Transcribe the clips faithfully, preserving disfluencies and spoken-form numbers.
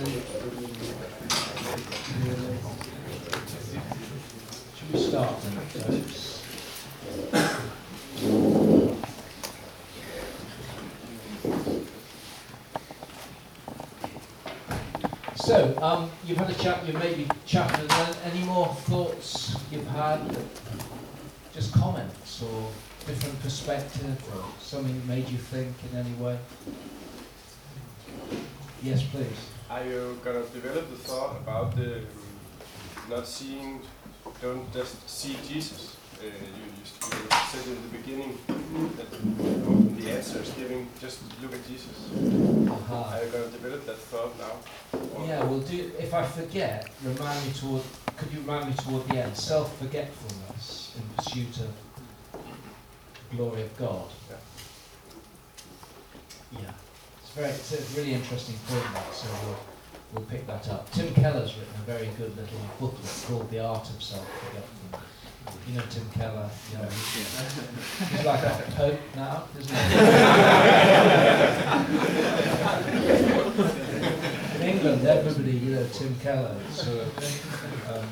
Should we start then, folks? So, um, you've had a chat, you may be chatting, any more thoughts you've had? Just comments or different perspective or something made you think in any way? Yes, please. Are you going to develop the thought about the not seeing, don't just see Jesus? Uh, you, you said in the beginning that the answer is giving, just look at Jesus. Uh-huh. Are you going to develop that thought now? Or yeah, well, do, if I forget, remind me toward, could you remind me toward the end? Self-forgetfulness in pursuit of the glory of God. Yeah. Yeah. Very, it's a really interesting point, so we'll, we'll pick that up. Tim Keller's written a very good little booklet called The Art of Self-Forgetfulness. You know Tim Keller? You know, he's like our Pope now, isn't he? In England, everybody, you know, Tim Keller. So, um,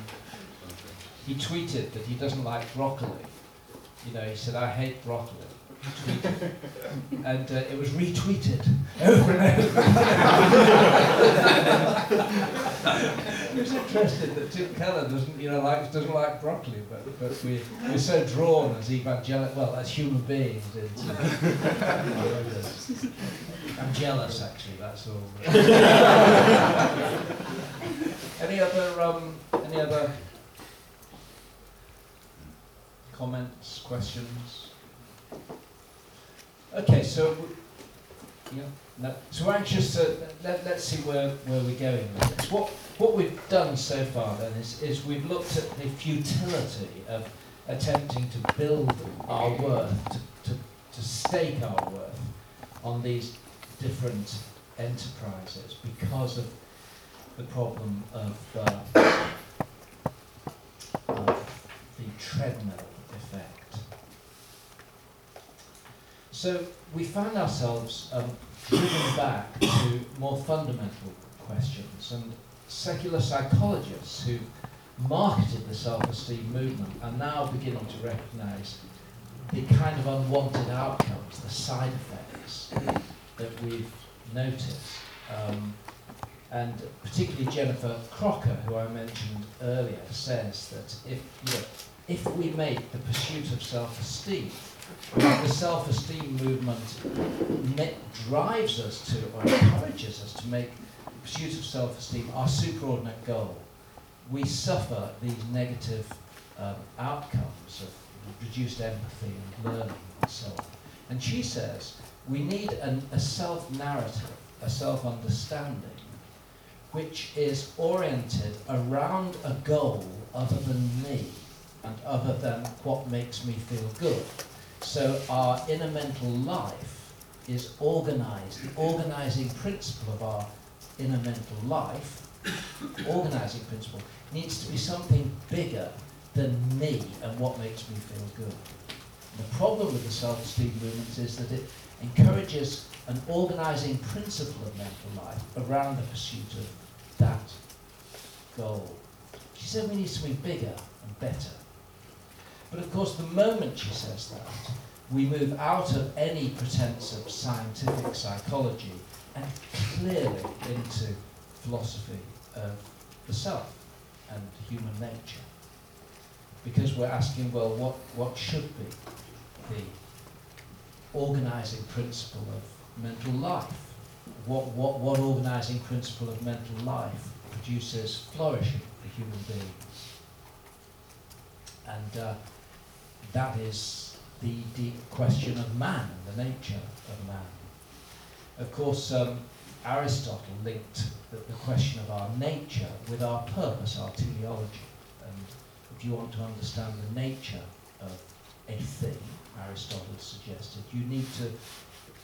he tweeted that he doesn't like broccoli. You know, he said, I hate broccoli. And uh, it was retweeted over and over. It's interesting that Tim Keller doesn't, you know, like doesn't like broccoli, but but we we're so drawn as evangelic, well, as human beings. Into I'm jealous, actually. That's all. Any other um, any other comments, questions? Okay, so yeah, no, so anxious. To, let, let's see where, where we're going with this. What what we've done so far then is is we've looked at the futility of attempting to build our worth, to to, to stake our worth on these different enterprises because of the problem of, uh, of the treadmill effect. So we found ourselves um, driven back to more fundamental questions, and secular psychologists who marketed the self-esteem movement are now beginning to recognise the kind of unwanted outcomes, the side effects that we've noticed. Um, and particularly Jennifer Crocker, who I mentioned earlier, says that if, you know, if we make the pursuit of self-esteem, the self-esteem movement drives us to, or encourages us to make the pursuit of self-esteem our superordinate goal. We suffer these negative um, outcomes of reduced empathy and learning and so on. And she says we need an, a self-narrative, a self-understanding, which is oriented around a goal other than me and other than what makes me feel good. So our inner mental life is organised. The organising principle of our inner mental life, organising principle, needs to be something bigger than me and what makes me feel good. And the problem with the self-esteem movement is that it encourages an organising principle of mental life around the pursuit of that goal. She said we need something bigger and better. But of course, the moment she says that, we move out of any pretense of scientific psychology and clearly into philosophy of the self and human nature. Because we're asking, well, what, what should be the organizing principle of mental life? What, what, what organizing principle of mental life produces flourishing for human beings? And uh, that is the deep question of man, the nature of man. Of course, um, Aristotle linked the, the question of our nature with our purpose, our teleology. And if you want to understand the nature of a thing, Aristotle suggested, you need to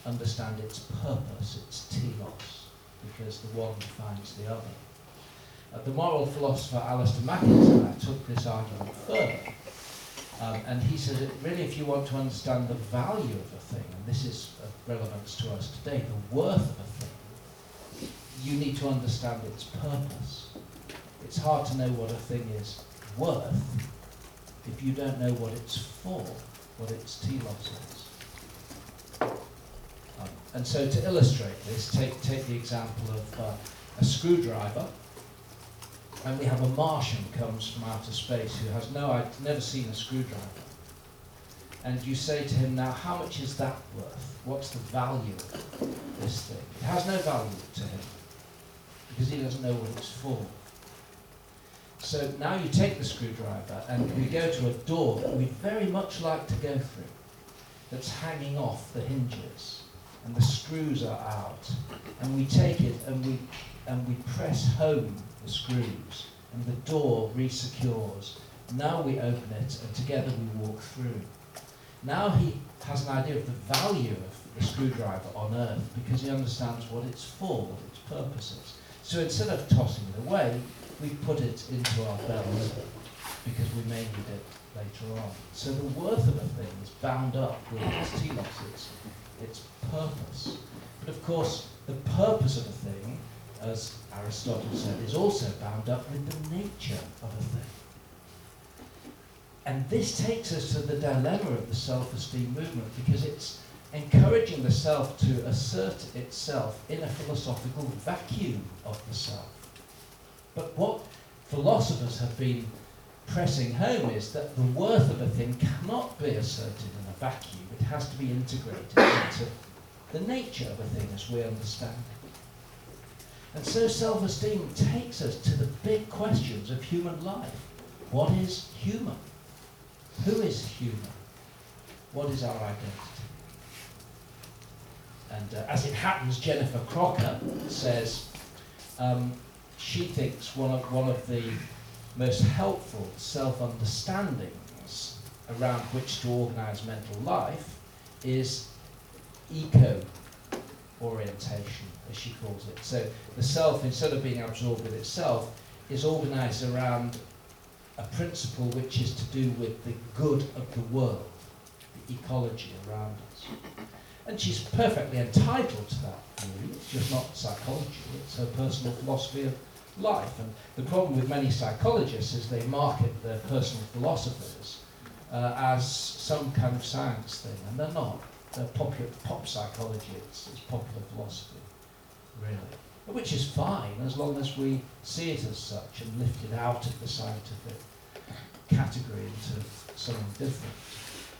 understand its purpose, its telos, because the one defines the other. Uh, the moral philosopher Alasdair MacIntyre took this argument further. Um, and he said that really if you want to understand the value of a thing, and this is of relevance to us today, the worth of a thing, you need to understand its purpose. It's hard to know what a thing is worth if you don't know what it's for, what its telos is. Um, and so to illustrate this, take, take the example of uh, a screwdriver, and we have a Martian comes from outer space who has no, I've never seen a screwdriver. And you say to him, now how much is that worth? What's the value of this thing? It has no value to him, because he doesn't know what it's for. So now you take the screwdriver and we go to a door that we'd very much like to go through, that's hanging off the hinges, and the screws are out. And we take it and we, and we press home the screws, and the door resecures. Now we open it and together we walk through. Now he has an idea of the value of the screwdriver on Earth because he understands what it's for, what its purpose is. So instead of tossing it away, we put it into our belt because we may need it later on. So the worth of a thing is bound up with its telos, its, its purpose. But of course, the purpose of a thing, as Aristotle said, is also bound up with the nature of a thing. And this takes us to the dilemma of the self-esteem movement, because it's encouraging the self to assert itself in a philosophical vacuum of the self. But what philosophers have been pressing home is that the worth of a thing cannot be asserted in a vacuum. It has to be integrated into the nature of a thing as we understand it. And so self-esteem takes us to the big questions of human life. What is human? Who is human? What is our identity? And uh, as it happens, Jennifer Crocker says um, she thinks one of, one of the most helpful self-understandings around which to organise mental life is eco-orientation, as she calls it. So the self, instead of being absorbed with itself, is organised around a principle which is to do with the good of the world, the ecology around us. And she's perfectly entitled to that view. It's just not psychology, it's her personal philosophy of life. And the problem with many psychologists is they market their personal philosophies uh, as some kind of science thing, and they're not. They're popular, pop psychology, it's, it's popular philosophy, really. Which is fine, as long as we see it as such and lift it out of the scientific category into something different.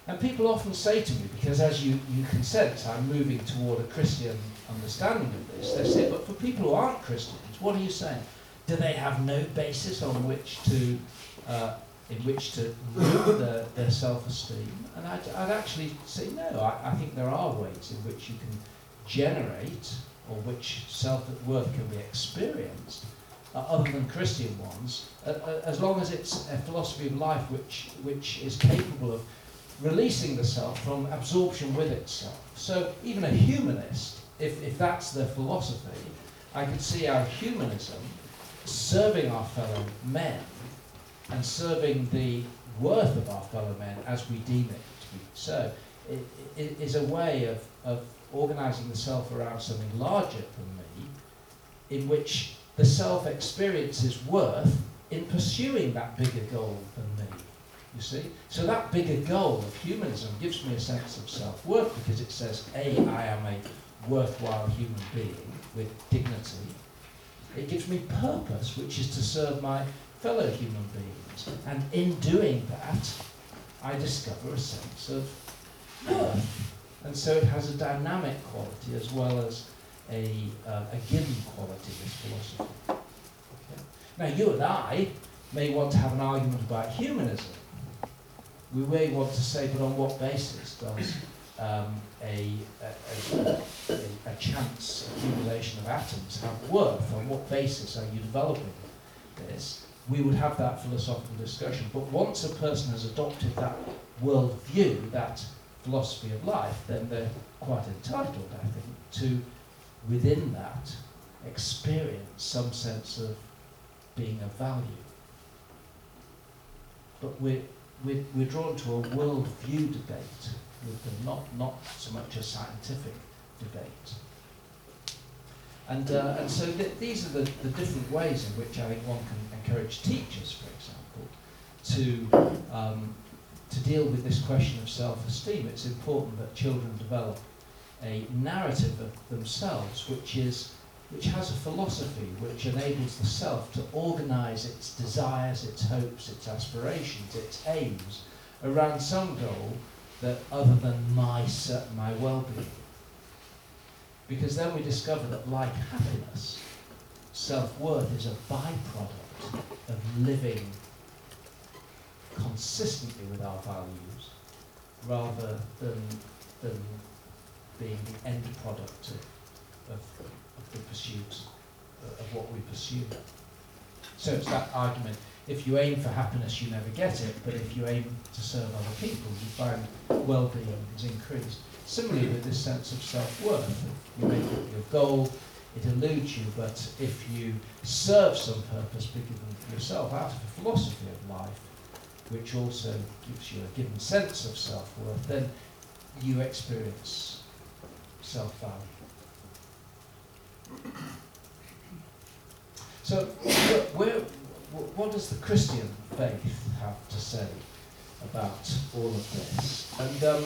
And people often say to me, because as you, you can sense, I'm moving toward a Christian understanding of this, they say, but for people who aren't Christians, what are you saying? Do they have no basis on which to, uh, in which to move their, their self-esteem? And I'd, I'd actually say, no, I, I think there are ways in which you can generate or which self-worth can be experienced, uh, other than Christian ones, uh, uh, as long as it's a philosophy of life which, which is capable of releasing the self from absorption with itself. So even a humanist, if, if that's their philosophy, I could see our humanism serving our fellow men and serving the worth of our fellow men as we deem it to be. So it, it is a way of, of organising the self around something larger than me, in which the self experiences worth in pursuing that bigger goal than me, you see? So that bigger goal of humanism gives me a sense of self-worth because it says, A, I am a worthwhile human being with dignity. It gives me purpose, which is to serve my fellow human beings. And in doing that, I discover a sense of worth. And so it has a dynamic quality as well as a, uh, a given quality, this philosophy. Okay. Now, you and I may want to have an argument about humanism. We may want to say, but on what basis does um, a, a, a, a chance accumulation of atoms have worth? On what basis are you developing this? We would have that philosophical discussion. But once a person has adopted that worldview, that philosophy of life, then they're quite entitled, I think, to, within that, experience some sense of being of value. But we're, we're, we're drawn to a worldview debate with them, not, not so much a scientific debate. And, uh, and so th these are the, the different ways in which I think one can encourage teachers, for example, to, um, to deal with this question of self-esteem. It's important that children develop a narrative of themselves which, is, which has a philosophy which enables the self to organise its desires, its hopes, its aspirations, its aims around some goal that other than my, my well-being. Because then we discover that, like happiness, self-worth is a byproduct of living consistently with our values rather than, than being the end product of, of, of the pursuit, of what we pursue. So it's that argument, if you aim for happiness, you never get it, but if you aim to serve other people, you find well-being is increased. Similarly, with this sense of self-worth, you make it your goal, it eludes you, but if you serve some purpose bigger than yourself out of a philosophy of life, which also gives you a given sense of self-worth, then you experience self-value. So where, what does the Christian faith have to say about all of this? And um,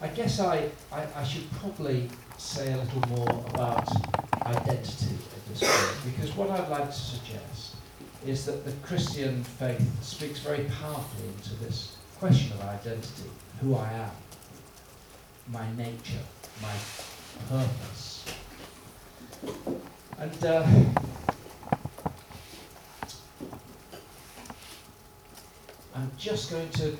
I guess I, I, I should probably say a little more about identity at this point, because what I'd like to suggest is that the Christian faith speaks very powerfully into this question of identity, who I am, my nature, my purpose. And uh, I'm just going to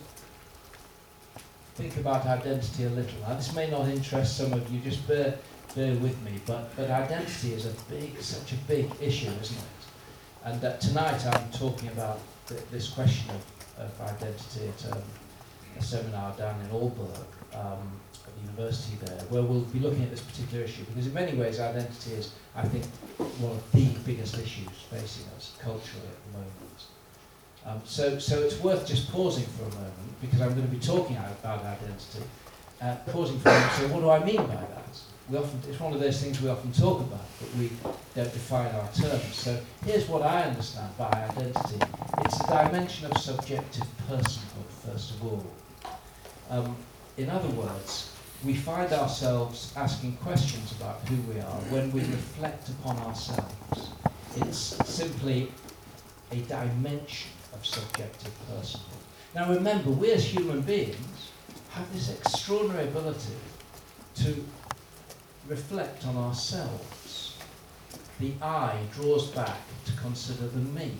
think about identity a little. Now, this may not interest some of you, just bear, bear with me, but, but identity is a big, such a big issue, isn't it? And that tonight I'm talking about th this question of, of identity at um, a seminar down in Aalborg, um, at the university there, where we'll be looking at this particular issue, because in many ways identity is, I think, one of the biggest issues facing us culturally at the moment. Um, so, so it's worth just pausing for a moment, because I'm going to be talking about identity, uh, pausing for a moment, so what do I mean by that? We often, it's one of those things we often talk about, but we don't define our terms. So here's what I understand by identity. It's a dimension of subjective personhood, first of all. Um, in other words, we find ourselves asking questions about who we are when we reflect upon ourselves. It's simply a dimension of subjective personhood. Now remember, we as human beings have this extraordinary ability to reflect on ourselves. The I draws back to consider the me.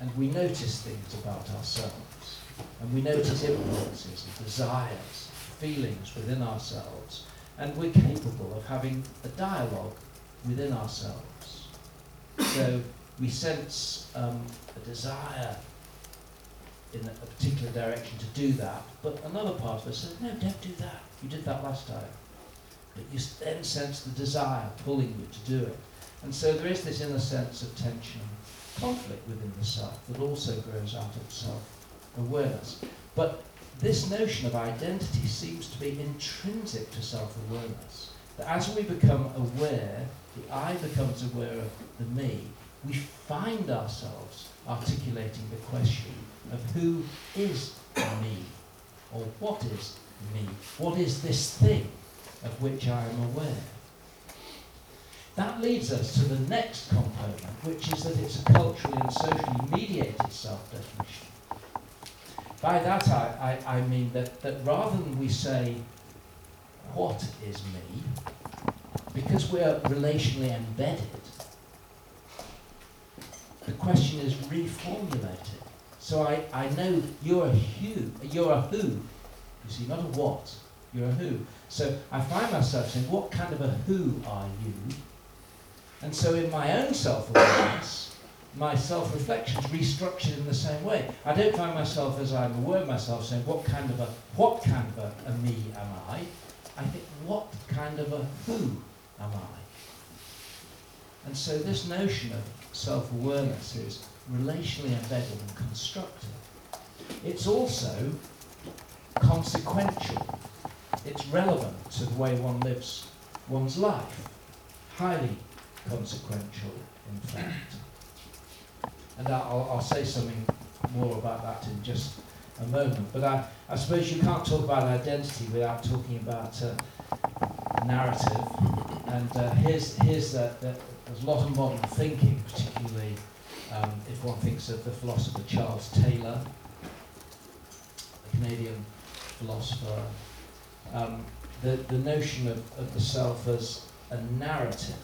And we notice things about ourselves. And we notice impulses and desires, feelings within ourselves. And we're capable of having a dialogue within ourselves. So we sense um, a desire in a particular direction to do that. But another part of us says, no, don't do that. You did that last time. But you then sense the desire pulling you to do it. And so there is this inner sense of tension and conflict within the self that also grows out of self-awareness. But this notion of identity seems to be intrinsic to self-awareness. That as we become aware, the I becomes aware of the me, we find ourselves articulating the question of who is me, or what is me, what is this thing of which I am aware. That leads us to the next component, which is that it's a culturally and socially mediated self-definition. By that I, I, I mean that, that rather than we say, what is me, because we're relationally embedded, the question is reformulated. So I, I know you're a who, you're a who, you see, not a what. You're a who. So I find myself saying, what kind of a who are you? And so in my own self-awareness, my self-reflection is restructured in the same way. I don't find myself, as I'm aware of myself, saying, what kind of a what kind of a, a me am I? I think, what kind of a who am I? And so this notion of self-awareness is relationally embedded and constructed. It's also consequential. It's relevant to the way one lives one's life. highly consequential, in fact. And I'll, I'll say something more about that in just a moment. But I, I suppose you can't talk about identity without talking about uh, narrative. And uh, here's, here's the, the, there's a lot of modern thinking, particularly um, if one thinks of the philosopher Charles Taylor, the Canadian philosopher, um, the, the notion of, of the self as a narrative.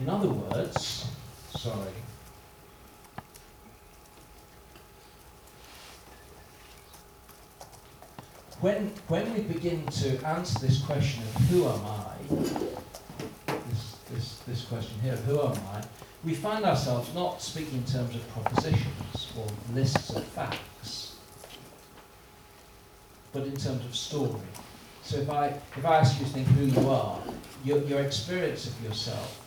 In other words, sorry, When, when we begin to answer this question of who am I, this, this, this question here, who am I, we find ourselves not speaking in terms of propositions or lists of facts, but in terms of story. So if I, if I ask you to think who you are, your, your experience of yourself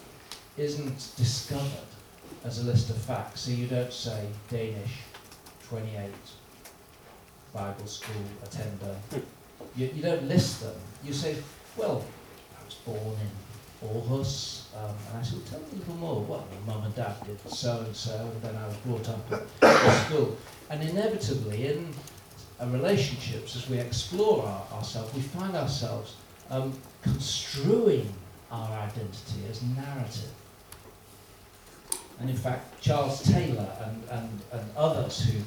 isn't discovered as a list of facts. So you don't say Danish, twenty-eight, Bible school attender. You, you don't list them. You say, well, I was born in Aarhus, um, and I said, well, tell me a little more. Well, my mum and dad did so and so, and then I was brought up at school. And inevitably, in uh, relationships, as we explore our, ourselves, we find ourselves um, construing our identity as narrative. And in fact, Charles Taylor and, and, and others who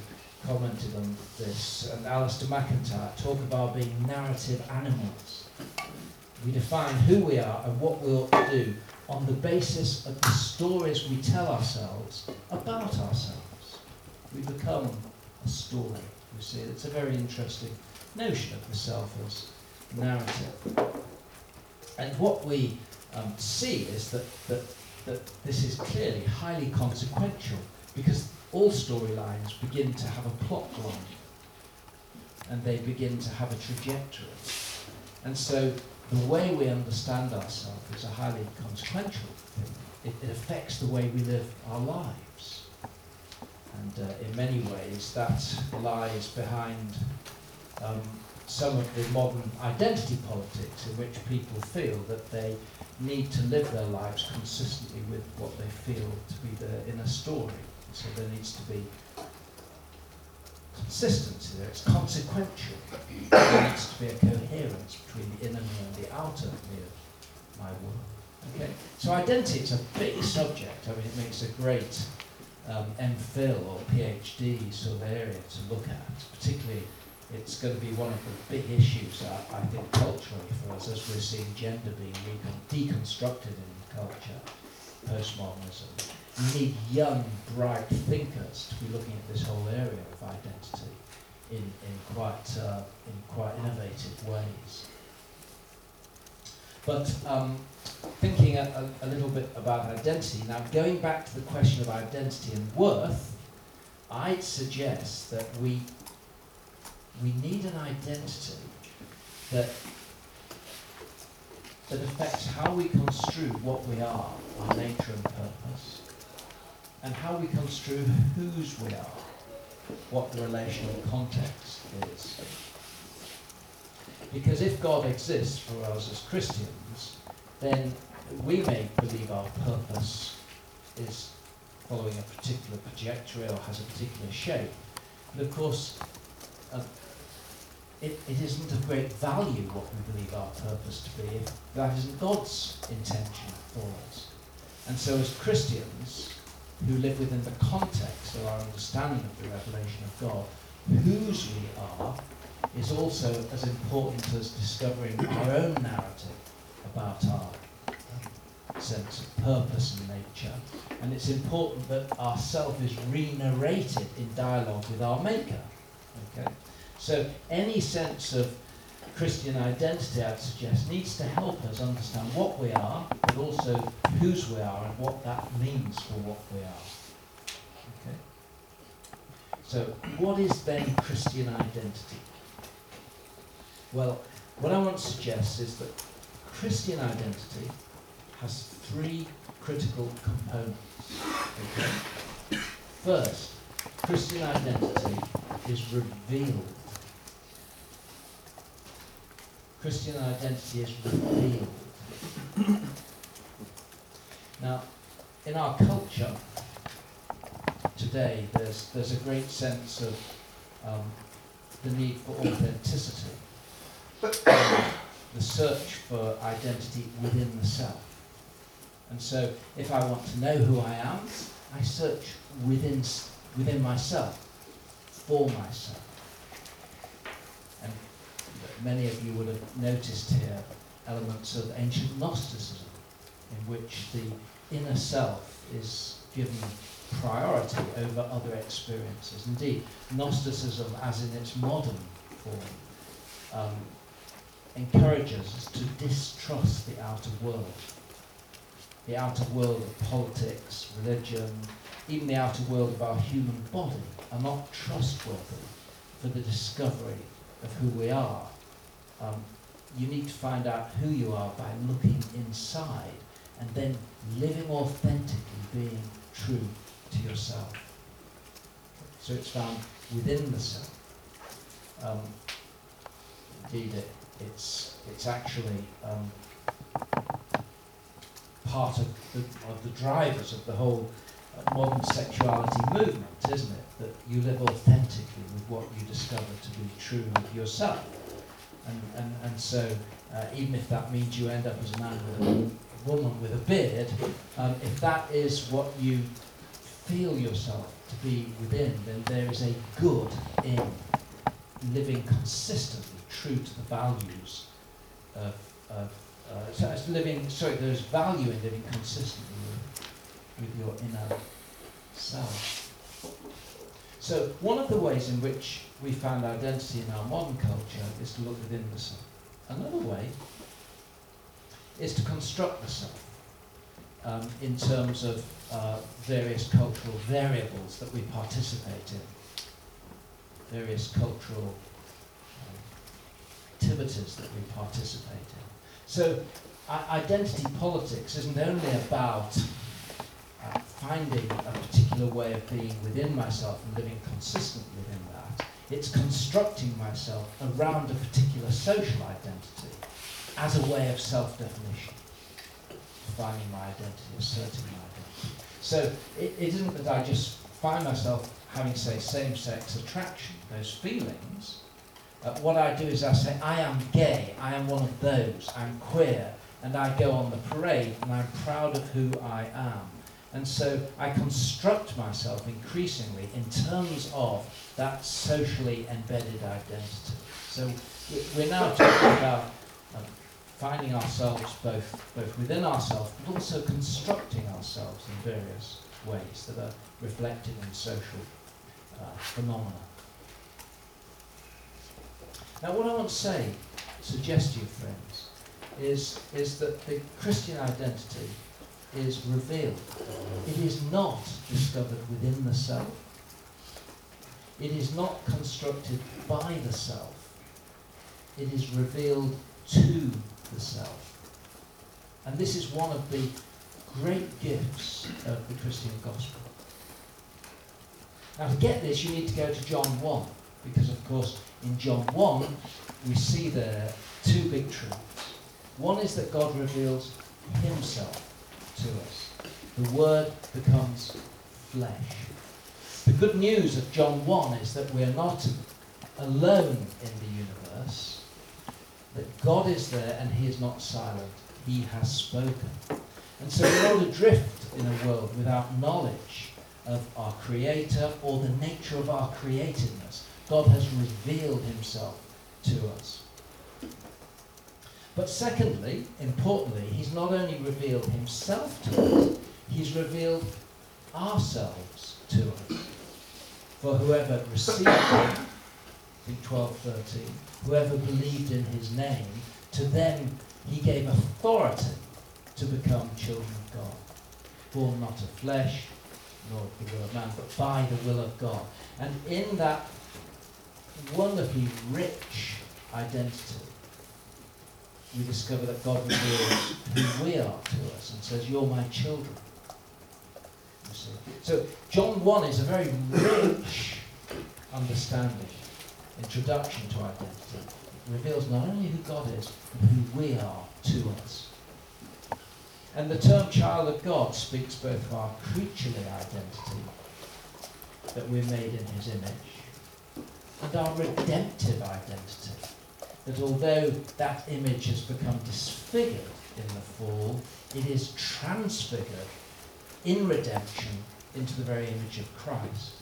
commented on this, and Alasdair MacIntyre, talk about being narrative animals. We define who we are and what we ought to do on the basis of the stories we tell ourselves about ourselves. We become a story, you see. It's a very interesting notion of the self as narrative. And what we um, see is that, that, that this is clearly highly consequential, because all storylines begin to have a plot line, and they begin to have a trajectory. And so the way we understand ourselves is a highly consequential thing. It, it affects the way we live our lives. And uh, in many ways, that lies behind um, some of the modern identity politics, in which people feel that they need to live their lives consistently with what they feel to be their inner story. So there needs to be consistency there. It's consequential. There needs to be a coherence between the inner me and the outer me of my world. Okay? So identity is a big subject. I mean, it makes a great um, MPhil or PhD sort of area to look at. Particularly, it's going to be one of the big issues, I, I think, culturally for us, as we're seeing gender being deconstructed in culture, postmodernism. We need young, bright thinkers to be looking at this whole area of identity in, in, quite, uh, in quite innovative ways. But um, thinking a, a, a little bit about identity, now going back to the question of identity and worth, I'd suggest that we, we need an identity that, that affects how we construe what we are, our nature and purpose, and how we construe whose we are, what the relational context is. Because if God exists for us as Christians, then we may believe our purpose is following a particular trajectory or has a particular shape. But of course, uh, it, it isn't of great value what we believe our purpose to be if that isn't God's intention for us. And so as Christians, who live within the context of our understanding of the revelation of God, whose we are is also as important as discovering our own narrative about our um, sense of purpose and nature. And it's important that our self is re-narrated in dialogue with our maker. Okay? So any sense of Christian identity, I'd suggest, needs to help us understand what we are, but also whose we are and what that means for what we are. Okay? So, what is then Christian identity? Well, what I want to suggest is that Christian identity has three critical components. Okay? First, Christian identity is revealed. Christian identity is revealed. Now, in our culture today, there's there's a great sense of um, the need for authenticity, the search for identity within the self. And so, if I want to know who I am, I search within within myself, for myself. And many of you would have noticed here elements of ancient Gnosticism, in which the inner self is given priority over other experiences. Indeed, Gnosticism, as in its modern form, um, encourages us to distrust the outer world. The outer world of politics, religion, even the outer world of our human body are not trustworthy for the discovery of who we are. Um, you need to find out who you are by looking inside and then living authentically, being true to yourself. So it's found within the self. Um, indeed, it, it's it's actually um, part of the, of the drivers of the whole modern sexuality movement, isn't it? That you live authentically with what you discover to be true of yourself. And, and, and so, uh, even if that means you end up as a man with a woman with a beard, um, if that is what you feel yourself to be within, then there is a good in living consistently true to the values of, of uh, so it's living, sorry, there's value in living consistently with, with your inner self. So one of the ways in which we found identity in our modern culture is to look within the self. Another way is to construct the self um, in terms of uh, various cultural variables that we participate in, various cultural um, activities that we participate in. So uh, identity politics isn't only about uh, finding a particular way of being within myself and living consistently within that. It's constructing myself around a particular social identity as a way of self-definition, finding my identity, asserting my identity. So it, it isn't that I just find myself having, say, same-sex attraction, those feelings. Uh, what I do is I say, I am gay, I am one of those, I'm queer, and I go on the parade, and I'm proud of who I am. And so I construct myself increasingly in terms of that socially embedded identity. So we're now talking about Um, finding ourselves both both within ourselves, but also constructing ourselves in various ways that are reflected in social uh, phenomena. Now, what I want to say, suggest to you, friends, is, is that the Christian identity is revealed. It is not discovered within the self. It is not constructed by the self. It is revealed to the self. And this is one of the great gifts of the Christian gospel. Now, to get this, you need to go to John one, because of course in John one we see there two big truths. One is that God reveals himself to us. The Word becomes flesh. The good news of John one is that we're not alone in the universe, that God is there and he is not silent. He has spoken. And so we're all adrift in a world without knowledge of our Creator or the nature of our createdness. God has revealed himself to us. But secondly, importantly, he's not only revealed himself to us, he's revealed ourselves to us. For whoever received him, twelve thirteen, whoever believed in his name, to them he gave authority to become children of God, born not of flesh, nor of the will of man, but by the will of God. And in that wonderfully rich identity, we discover that God reveals who we are to us and says, you're my children. You see? So John one is a very rich understanding, introduction to identity. It reveals not only who God is, but who we are to us. And the term child of God speaks both of our creaturely identity, that we're made in his image, and our redemptive identity, that although that image has become disfigured in the fall, it is transfigured in redemption into the very image of Christ.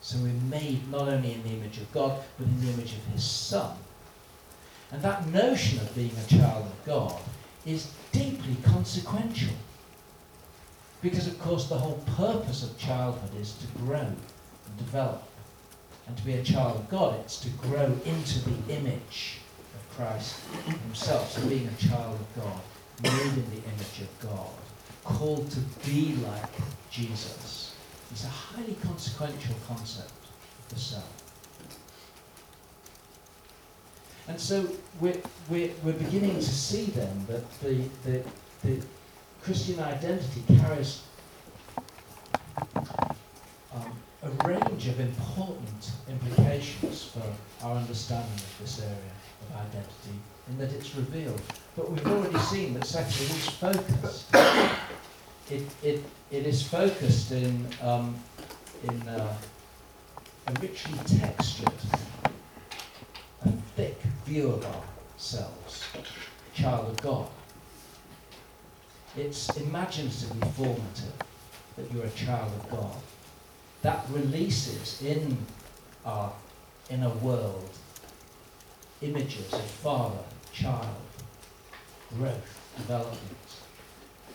So we're made not only in the image of God, but in the image of his Son. And that notion of being a child of God is deeply consequential. Because, of course, the whole purpose of childhood is to grow and develop. And to be a child of God, it's to grow into the image of Christ himself. So being a child of God, made in the image of God, called to be like Jesus, is a highly consequential concept of the self. And so we're, we're, we're beginning to see then that the, the, the Christian identity carries um, a range of important implications for our understanding of this area of identity, in that it's revealed. But we've already seen that sexually it's focused. It, it, it is focused in, um, in uh, a richly textured, a thick view of ourselves, child of God. It's imaginatively formative that you're a child of God. That releases in our inner world images of father, child, growth, development,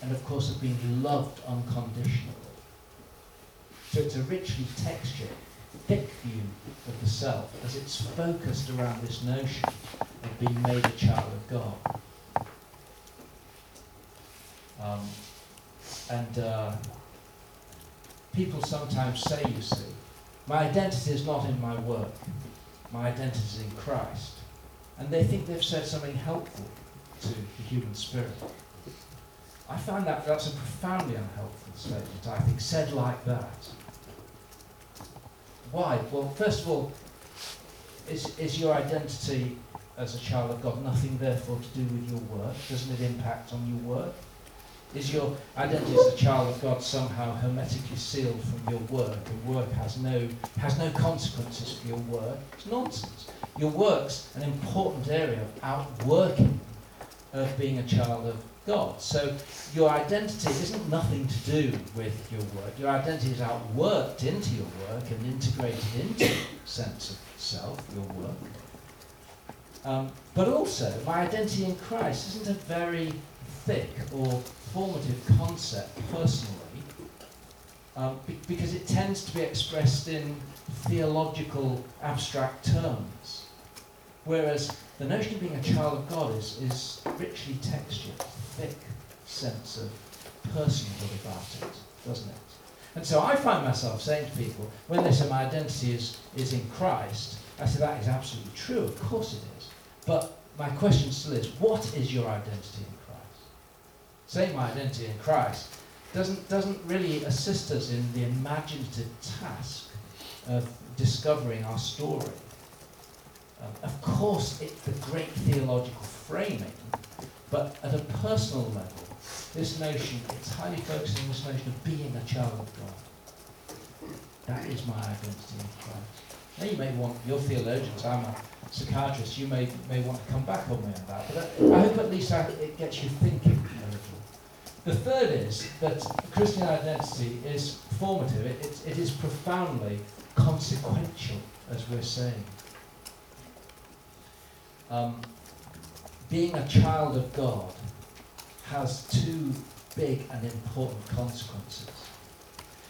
and of course of being loved unconditionally. So it's a richly textured, thick view of the self as it's focused around this notion of being made a child of God. Um, and uh, people sometimes say, you see, my identity is not in my work, my identity is in Christ. And they think they've said something helpful to the human spirit. I find that that's a profoundly unhelpful statement, I think, said like that. Why? Well, first of all, is, is your identity as a child of God nothing, therefore, to do with your work? Doesn't it impact on your work? Is your identity as a child of God somehow hermetically sealed from your work? Your work has no, has no consequences for your work. It's nonsense. Your work's an important area of outworking of being a child of God. So your identity isn't nothing to do with your work. Your identity is outworked into your work and integrated into the sense of self, your work. Um, but also, my identity in Christ isn't a very thick or formative concept personally, um, be- because it tends to be expressed in theological abstract terms. Whereas the notion of being a child of God is, is richly textured, thick sense of personhood about it, doesn't it? And so I find myself saying to people, when they say my identity is, is in Christ, I say that is absolutely true, of course it is. But my question still is, what is your identity in Christ? Saying my identity in Christ doesn't, doesn't really assist us in the imaginative task of discovering our story. Um, of course, it's the great theological framing, but at a personal level, this notion, it's highly focused on this notion of being a child of God. That is my identity in Christ. Now you may want, you're theologians, I'm a psychiatrist, you may, may want to come back on me on that, but I hope at least I, it gets you thinking a little. The third is that Christian identity is formative, it, it, it is profoundly consequential, as we're saying. Um, being a child of God has two big and important consequences.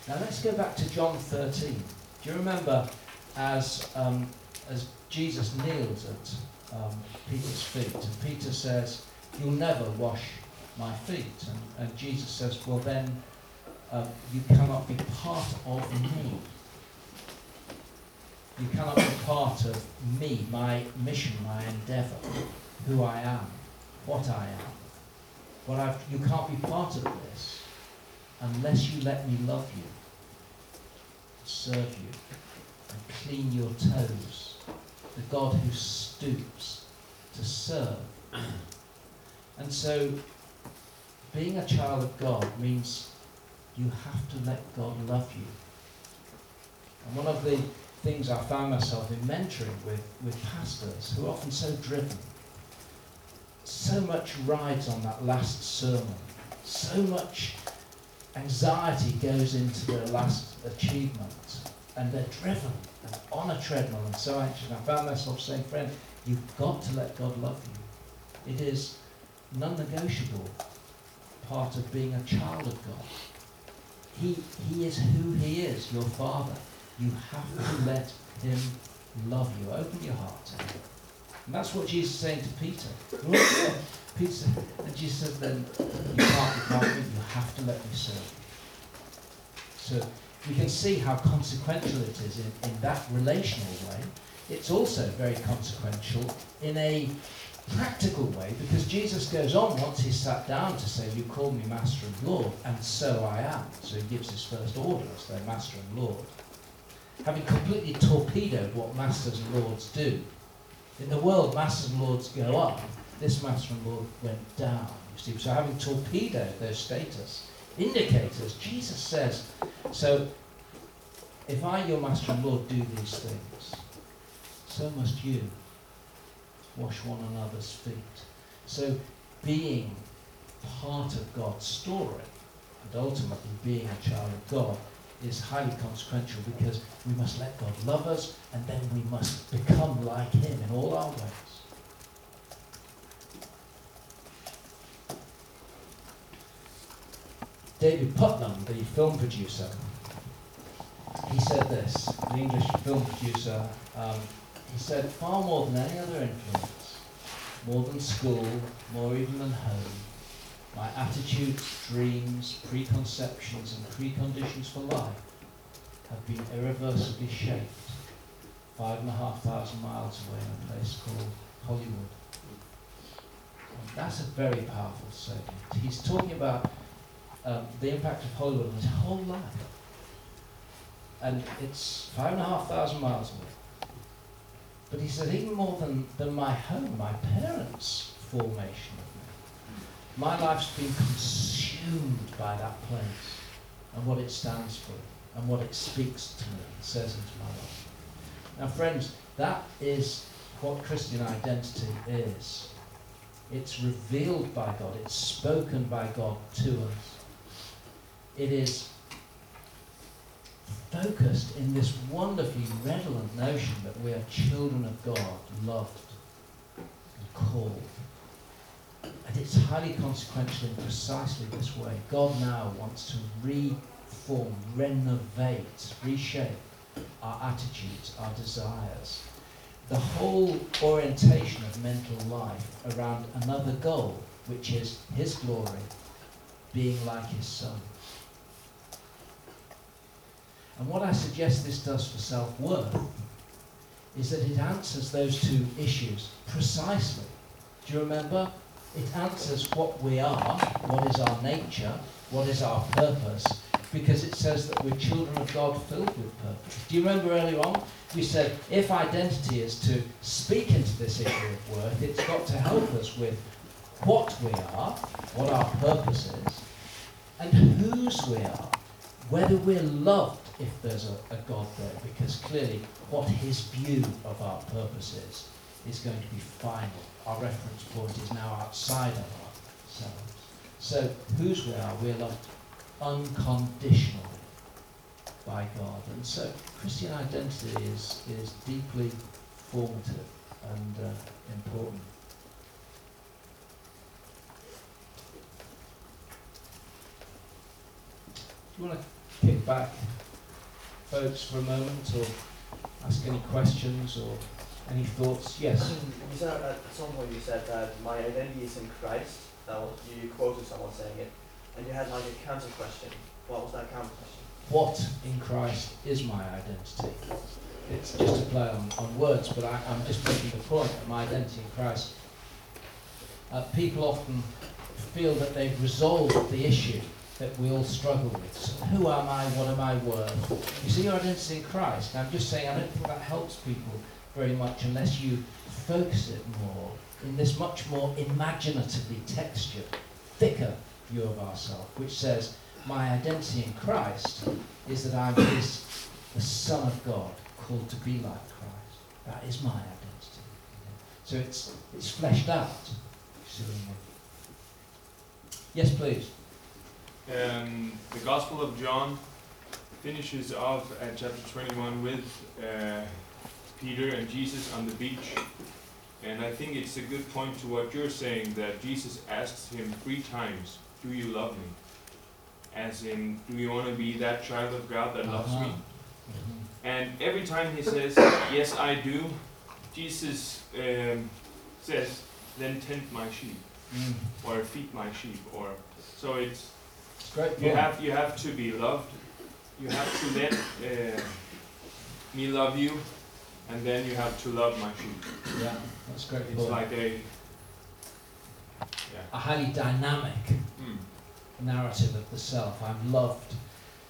Now let's go back to John thirteen. Do you remember as, um, as Jesus kneels at um, Peter's feet, and Peter says, you'll never wash my feet. And, and Jesus says, well then, uh, you cannot be part of me. You cannot be part of me, my mission, my endeavour, who I am, what I am. What I've, you can't be part of this unless you let me love you, serve you, and clean your toes. The God who stoops to serve. And so being a child of God means you have to let God love you. And one of the things I found myself in mentoring with, with pastors who are often so driven, so much rides on that last sermon, so much anxiety goes into their last achievement, and they're driven and on a treadmill and so anxious. And I found myself saying, friend, you've got to let God love you. It is non-negotiable part of being a child of God. He, he is who he is, your Father. You have to let him love you. Open your heart to him. And that's what Jesus is saying to Peter. Peter and Jesus said, then you can't depart me, you have to let me serve. So we can see how consequential it is in, in that relational way. It's also very consequential in a practical way, because Jesus goes on once he sat down to say, you call me Master and Lord, and so I am. So he gives his first order as their Master and Lord. Having completely torpedoed what Masters and Lords do. In the world, Masters and Lords go up. This Master and Lord went down. You see? So having torpedoed those status indicators, Jesus says, so if I, your Master and Lord, do these things, so must you. Wash one another's feet. So being part of God's story and ultimately being a child of God is highly consequential, because we must let God love us, and then we must become like him in all our ways. David Putnam, the film producer, he said this, the English film producer, um, he said, far more than any other influence, more than school, more even than home, my attitudes, dreams, preconceptions and preconditions for life have been irreversibly shaped five and a half thousand miles away in a place called Hollywood. And that's a very powerful statement. He's talking about um, the impact of Hollywood on his whole life. And it's five and a half thousand miles away. But he said, even more than, than my home, my parents' formation of me, my life's been consumed by that place and what it stands for and what it speaks to me and says into my life. Now, friends, that is what Christian identity is. It's revealed by God. It's spoken by God to us. It is focused in this wonderfully redolent notion that we are children of God, loved and called. And it's highly consequential in precisely this way. God now wants to reform, renovate, reshape our attitudes, our desires. The whole orientation of mental life around another goal, which is his glory, being like his Son. And what I suggest this does for self-worth is that it answers those two issues precisely. Do you remember? It answers what we are, what is our nature, what is our purpose, because it says that we're children of God filled with purpose. Do you remember earlier on? We said if identity is to speak into this issue of worth, it's got to help us with what we are, what our purpose is, and whose we are, whether we're loved, if there's a, a God there, because clearly what his view of our purpose is, is going to be final. Our reference point is now outside of ourselves. So whose we are, we're loved unconditionally by God. And so Christian identity is, is deeply formative and uh, important. Do you want to kick back, folks, for a moment, or ask any questions or any thoughts? Yes? You said at some point you said that my identity is in Christ. That was, you quoted someone saying it, and you had like a counter question. What was that counter question? What in Christ is my identity? It's just a play on, on words, but I, I'm just making the point that my identity in Christ. Uh, people often feel that they've resolved the issue that we all struggle with. So who am I? What am I worth? You see, your identity in Christ. And I'm just saying, I don't think that helps people very much unless you focus it more in this much more imaginatively textured, thicker view of ourselves, which says, my identity in Christ is that I'm His, the Son of God, called to be like Christ. That is my identity. So it's it's fleshed out. Yes, please. Um, the Gospel of John finishes off at chapter twenty-one with uh, Peter and Jesus on the beach. And I think it's a good point to what you're saying, that Jesus asks him three times, do you love me? As in, do you want to be that child of God that loves me? Mm-hmm. And every time he says, yes, I do, Jesus um, says, then tend my sheep, mm. or feed my sheep. Or so it's, it's great. You have, you have to be loved. You have to let uh, me love you, and then you have to love my sheep. Yeah, that's great. It's point. Like a, yeah. a highly dynamic mm. narrative of the self. I'm loved,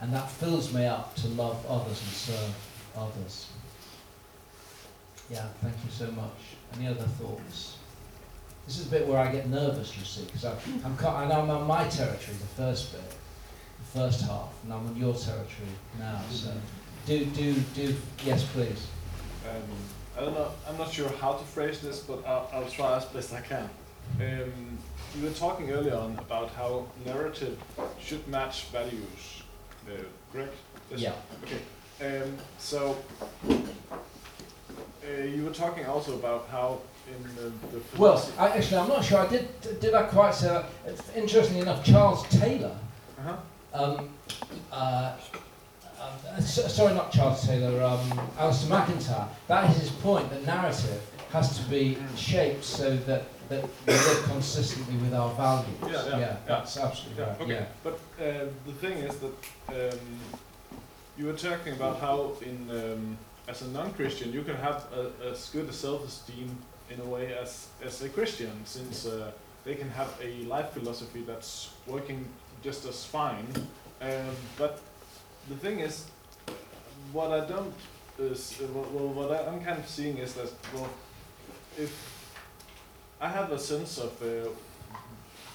and that fills me up to love others and serve others. Yeah, thank you so much. Any other thoughts? This is a bit where I get nervous, you see, because I'm I know I'm on my territory, the first bit, the first half, and I'm on your territory now. So, do do do. Yes, please. Um, I don't know. I'm not sure how to phrase this, but I'll, I'll try as best I can. Um, you were talking earlier on about how narrative should match values. Uh, correct? Yes? Yeah. Okay. Um, so. Uh, you were talking also about how in the, the well, I, actually, I'm not sure. I did did I quite say that? It's, interestingly enough, Charles Taylor. Uh-huh. Um, uh, uh, so, sorry, not Charles Taylor. Um, Alasdair MacIntyre. That is his point. The narrative has to be shaped so that that we live consistently with our values. Yeah, yeah, yeah, yeah. That's absolutely yeah, right. Okay. Yeah. But uh, the thing is that um, you were talking about how in um, as a non-Christian, you can have a, as good a self-esteem in a way as, as a Christian, since uh, they can have a life philosophy that's working just as fine. Um, but the thing is, what I don't, is, uh, well, what I'm kind of seeing is that, well, if I have a sense of uh,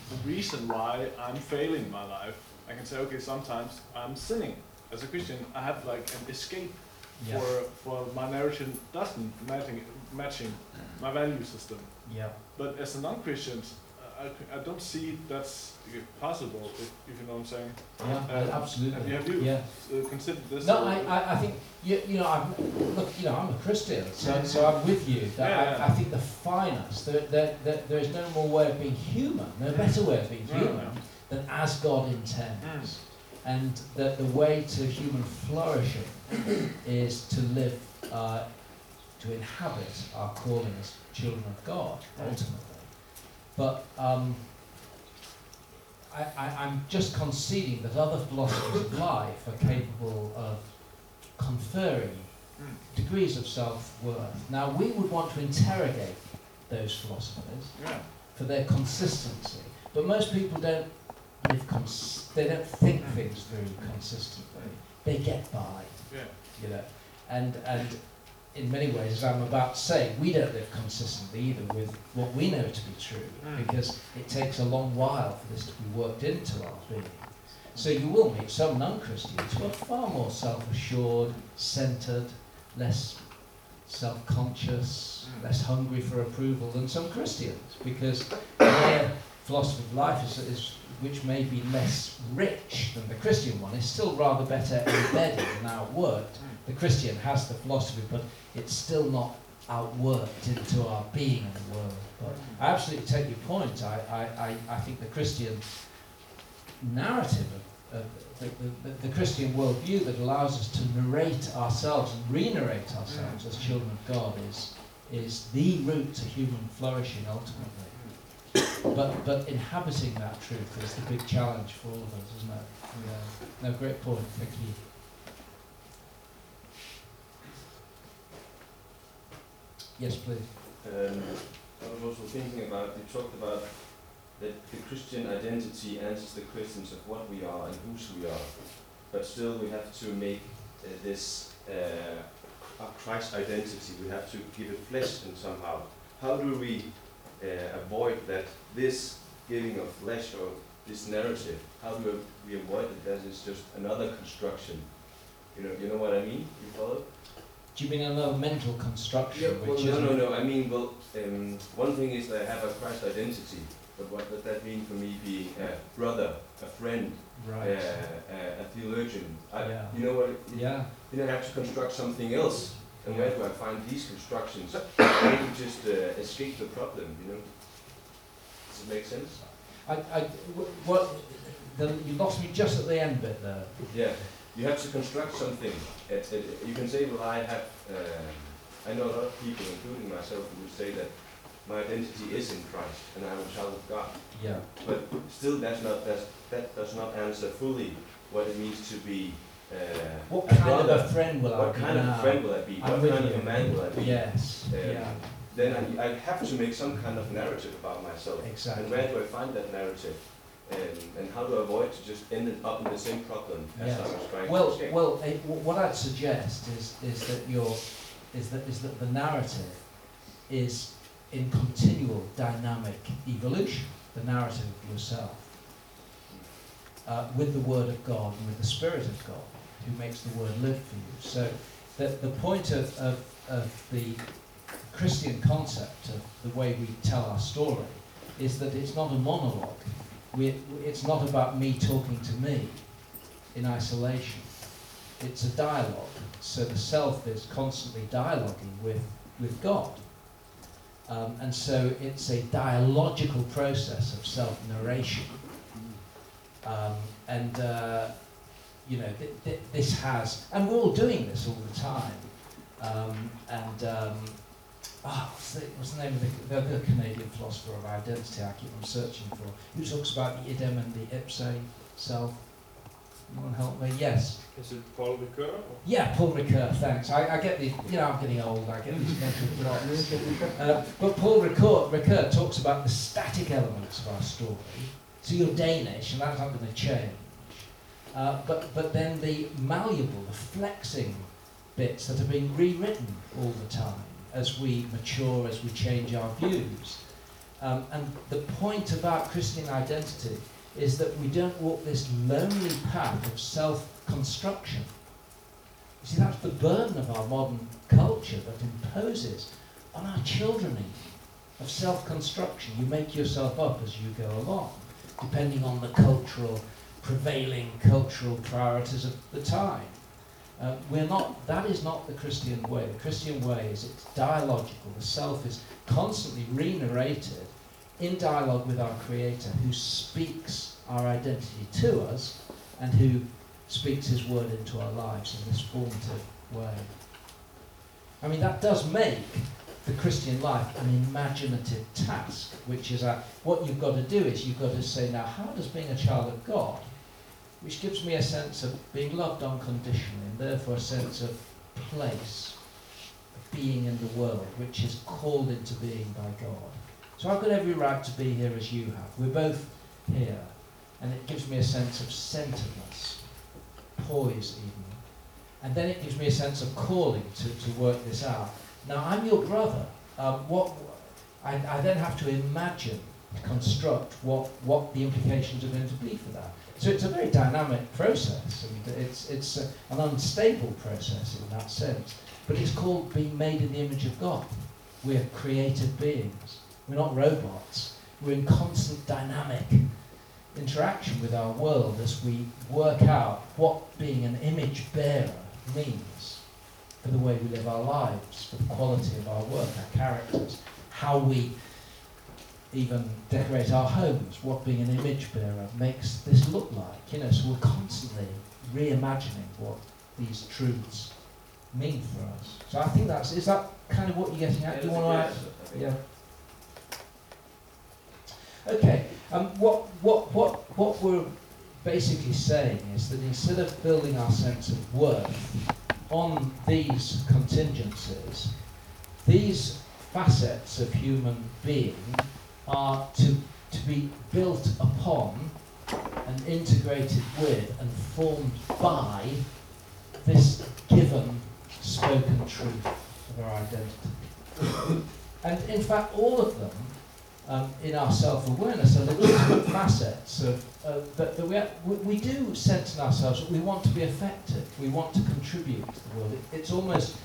the reason why I'm failing in my life, I can say, okay, sometimes I'm sinning. As a Christian, I have like an escape. Yeah. For, for my narrative doesn't matching, matching my value system. Yeah. But as a non-Christian, I, I don't see that's possible, if, if you know what I'm saying. Yeah, um, absolutely. And have you yeah. uh, considered this? No, I, I, I think you, you know. I'm, look, you know, I'm a Christian, so so I'm with you. That yeah, I, yeah. I think the finest. There, there, there, there is no more way of being human. No yeah. better way of being yeah, human yeah. than as God intends. Yeah. And that the way to human flourishing is to live, uh, to inhabit our calling as children of God, ultimately. But um, I, I, I'm just conceding that other philosophies of life are capable of conferring degrees of self-worth. Now, we would want to interrogate those philosophies yeah. for their consistency, but most people don't. Cons they don't think things through consistently. They get by, yeah. you know. And and in many ways, as I'm about to say, we don't live consistently either with what we know to be true, mm. because it takes a long while for this to be worked into our being. So you will meet some non-Christians who are far more self-assured, centered, less self-conscious, mm. less hungry for approval than some Christians, because their philosophy of life is, is which may be less rich than the Christian one, is still rather better embedded and outworked. The Christian has the philosophy, but it's still not outworked into our being and the world. But I absolutely take your point. I, I, I think the Christian narrative, of, of the, the, the Christian worldview that allows us to narrate ourselves and re-narrate ourselves as children of God is, is the route to human flourishing ultimately. But but inhabiting that truth is the big challenge for all of us, isn't it? Yeah. No, great point. Thank you. Yes, please. Um, I was also thinking about, you talked about that the Christian identity answers the questions of what we are and whose we are, but still we have to make uh, this uh, Christ identity, we have to give it flesh in somehow. How do we Uh, avoid that this giving of flesh or this narrative. How do we avoid it? That is just another construction. You know, you know what I mean? You follow? Do you mean another mental construction? Yeah, well, which no, no, no. I mean, well, um, one thing is that I have a Christ identity, but what does that mean for me being a brother, a friend, right. uh, a, a theologian? I, yeah. You know what? It, yeah. Then I have to construct something else. And where do I find these constructions? I can just uh, escape the problem, you know. Does it make sense? I, I, what, the, you lost me just at the end bit there. Yeah, you have to construct something. It, it, you can say, well, I have, uh, I know a lot of people, including myself, who would say that my identity is in Christ and I'm a child of God. Yeah. But still, that's not, that's, that does not answer fully what it means to be. Uh, what kind brother, of a friend will what I be? What kind now? of a friend will I be? I'm what kind you. of a man will I be? Yes. Um, yeah. Then I, I have to make some kind of narrative about myself. Exactly. And where do I find that narrative? Um, and how do I avoid to just end up in the same problem as yes. I was trying well, to escape? Well, it, what I'd suggest is is that your is that is that the narrative is in continual dynamic evolution. The narrative of yourself uh, with the Word of God and with the Spirit of God, who makes the Word live for you. So that the point of, of, of the Christian concept of the way we tell our story is that it's not a monologue. We, it's not about me talking to me in isolation. It's a dialogue. So the self is constantly dialoguing with, with God. Um, and so it's a dialogical process of self-narration. Um, and uh, you know, th th this has, and we're all doing this all the time. Um, and um, oh, what's, the, what's the name of the, the Canadian philosopher of identity I keep on searching for? Who talks about the idem and the ipse self? You want to help me? Yes. Is it Paul Ricoeur? Yeah, Paul Ricoeur. Thanks. I, I get the, you know, I'm getting old. I get these mental blocks. Uh, but Paul Ricoeur, Ricoeur talks about the static elements of our story. So you're Danish, and that's not going to change. Uh, but, but then the malleable, the flexing bits that are being rewritten all the time as we mature, as we change our views. Um, and the point about Christian identity is that we don't walk this lonely path of self-construction. You see, that's the burden of our modern culture that imposes on our children of self-construction. You make yourself up as you go along, depending on the cultural prevailing cultural priorities of the time. Uh, we're not, that is not the Christian way. The Christian way is it's dialogical. The self is constantly re-narrated in dialogue with our Creator, who speaks our identity to us and who speaks His Word into our lives in this formative way. I mean, that does make the Christian life an imaginative task, which is a, what you've got to do is you've got to say, now, how does being a child of God, which gives me a sense of being loved unconditionally, and therefore a sense of place, of being in the world, which is called into being by God. So I've got every right to be here as you have. We're both here, and it gives me a sense of centeredness, poise even. And then it gives me a sense of calling to, to work this out. Now, I'm your brother. Um, what, I, I then have to imagine, construct what, what the implications are going to be for that. So it's a very dynamic process. I mean, it's it's a, an unstable process in that sense. But it's called being made in the image of God. We're created beings. We're not robots. We're in constant dynamic interaction with our world as we work out what being an image bearer means for the way we live our lives, for the quality of our work, our characters, how we even decorate our homes, what being an image bearer makes this look like. You know, so we're constantly reimagining what these truths mean for us. So I think that's, is that kind of what you're getting at? Yeah, you want to add? Yeah. Okay. Um, what what what what we're basically saying is that instead of building our sense of worth on these contingencies, these facets of human being are to, to be built upon and integrated with and formed by this given spoken truth of our identity. And in fact, all of them um, in our self-awareness are the little facets of, uh, that, that we, have, we, we do sense in ourselves that we want to be effective, we want to contribute to the world. It, it's almost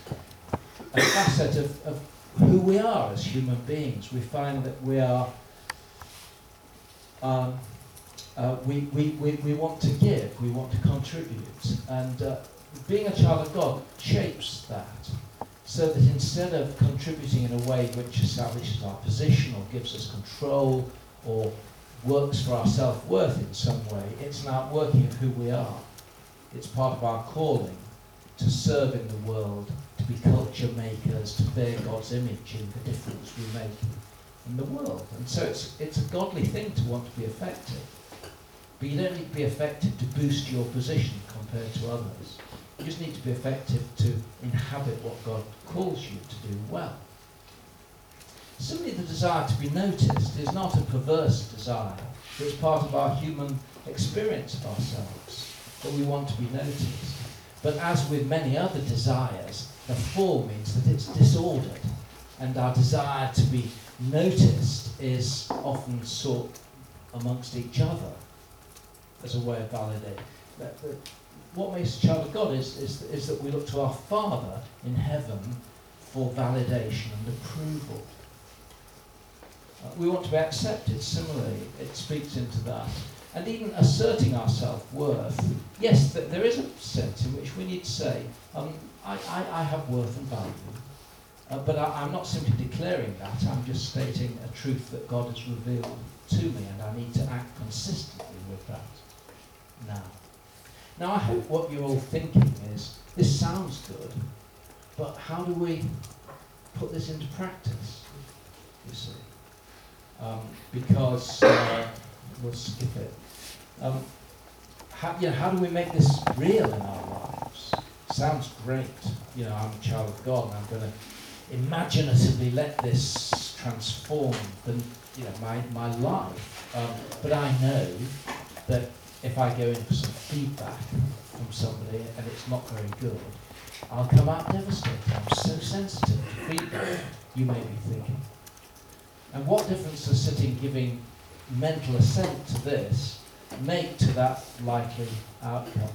a facet of, of who we are as human beings. We find that we are, um, uh, we, we, we, we want to give, we want to contribute, and uh, being a child of God shapes that, so that instead of contributing in a way which establishes our position or gives us control or works for our self-worth in some way, it's an outworking of who we are. It's part of our calling to serve in the world, to be culture makers, to bear God's image in the difference we make in the world. And so it's, it's a godly thing to want to be effective. But you don't need to be effective to boost your position compared to others. You just need to be effective to inhabit what God calls you to do well. Similarly, the desire to be noticed is not a perverse desire. It's part of our human experience of ourselves, that we want to be noticed. But as with many other desires, the fall means that it's disordered, and our desire to be noticed is often sought amongst each other as a way of validating. What makes a child of God is, is, is that we look to our Father in heaven for validation and approval. Uh, we want to be accepted. Similarly, it speaks into that. And even asserting our self-worth, yes, th there is a sense in which we need to say, um, I, I, I have worth and value. Uh, but I, I'm not simply declaring that, I'm just stating a truth that God has revealed to me, and I need to act consistently with that now. Now, I hope what you're all thinking is, this sounds good, but how do we put this into practice, you see? Um, because, uh, we'll skip it. Um, how, you know, how do we make this real in our lives? Sounds great. You know, I'm a child of God, and I'm going to imaginatively let this transform the, you know, my, my life. Um, but I know that if I go in for some feedback from somebody and it's not very good, I'll come out devastated. I'm so sensitive to feedback, you may be thinking. And what difference does sitting giving mental assent to this make to that likely outcome?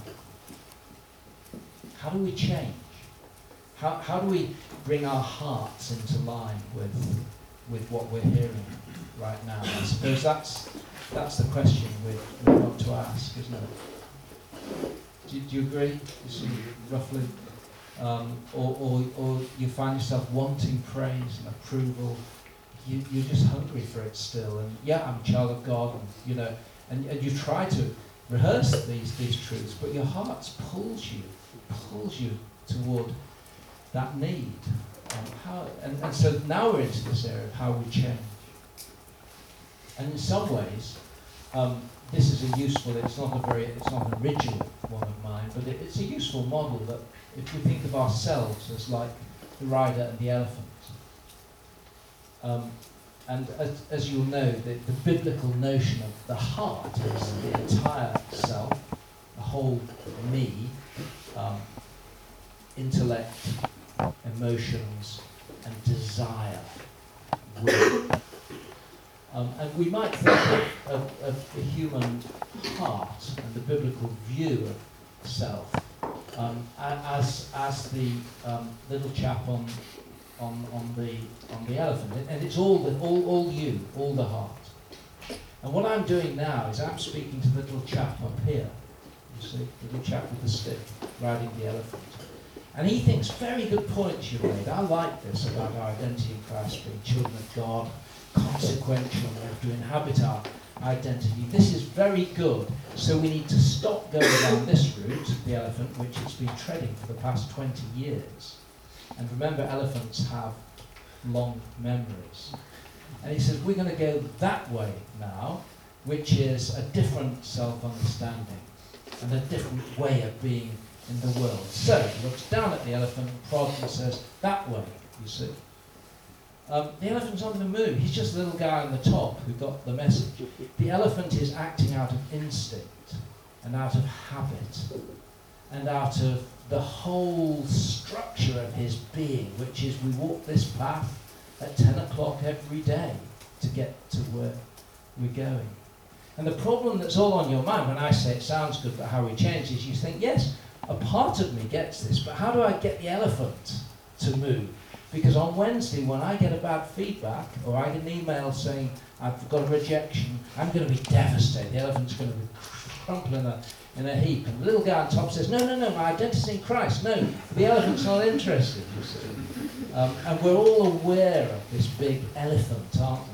How do we change? How, how do we bring our hearts into line with, with what we're hearing right now? I suppose that's That's the question we've got to ask, isn't it? Do, do you agree, roughly? Um, or, or, or you find yourself wanting praise and approval. You, you're just hungry for it still. And yeah, I'm a child of God, and, you know, and, and you try to rehearse these, these truths, but your heart pulls you, pulls you toward that need. Um, how, and, and so now we're into this area of how we change. And in some ways, um, this is a useful, it's not a very, it's not an original one of mine, but it, it's a useful model that if we think of ourselves as like the rider and the elephant. Um, and as, as you'll know, the, the biblical notion of the heart is the entire self, the whole me, um, intellect, emotions, and desire, will. Um, and we might think of, of, of the human heart and the biblical view of self um, as as the um, little chap on on on the on the elephant, and it's all the all all you, all the heart. And what I'm doing now is I'm speaking to the little chap up here, you see, the little chap with the stick riding the elephant, and he thinks very good points you made. I like this about our identity in Christ, being children of God. Consequential, we have to inhabit our identity. This is very good, so we need to stop going down this route, the elephant, which it's been treading for the past twenty years. And remember, elephants have long memories. And he says, we're going to go that way now, which is a different self-understanding and a different way of being in the world. So he looks down at the elephant, prods, and says, that way, you see. Um, the elephant's on the move. He's just a little guy on the top who got the message. The elephant is acting out of instinct and out of habit and out of the whole structure of his being, which is we walk this path at ten o'clock every day to get to where we're going. And the problem that's all on your mind when I say it sounds good, but how we change, is you think, yes, a part of me gets this, but how do I get the elephant to move? Because on Wednesday, when I get a bad feedback, or I get an email saying, I've got a rejection, I'm going to be devastated. The elephant's going to be crumpling in a, in a heap. And the little guy on top says, no, no, no, my identity's in Christ. No, the elephant's not interested, you see. Um, and we're all aware of this big elephant, aren't we?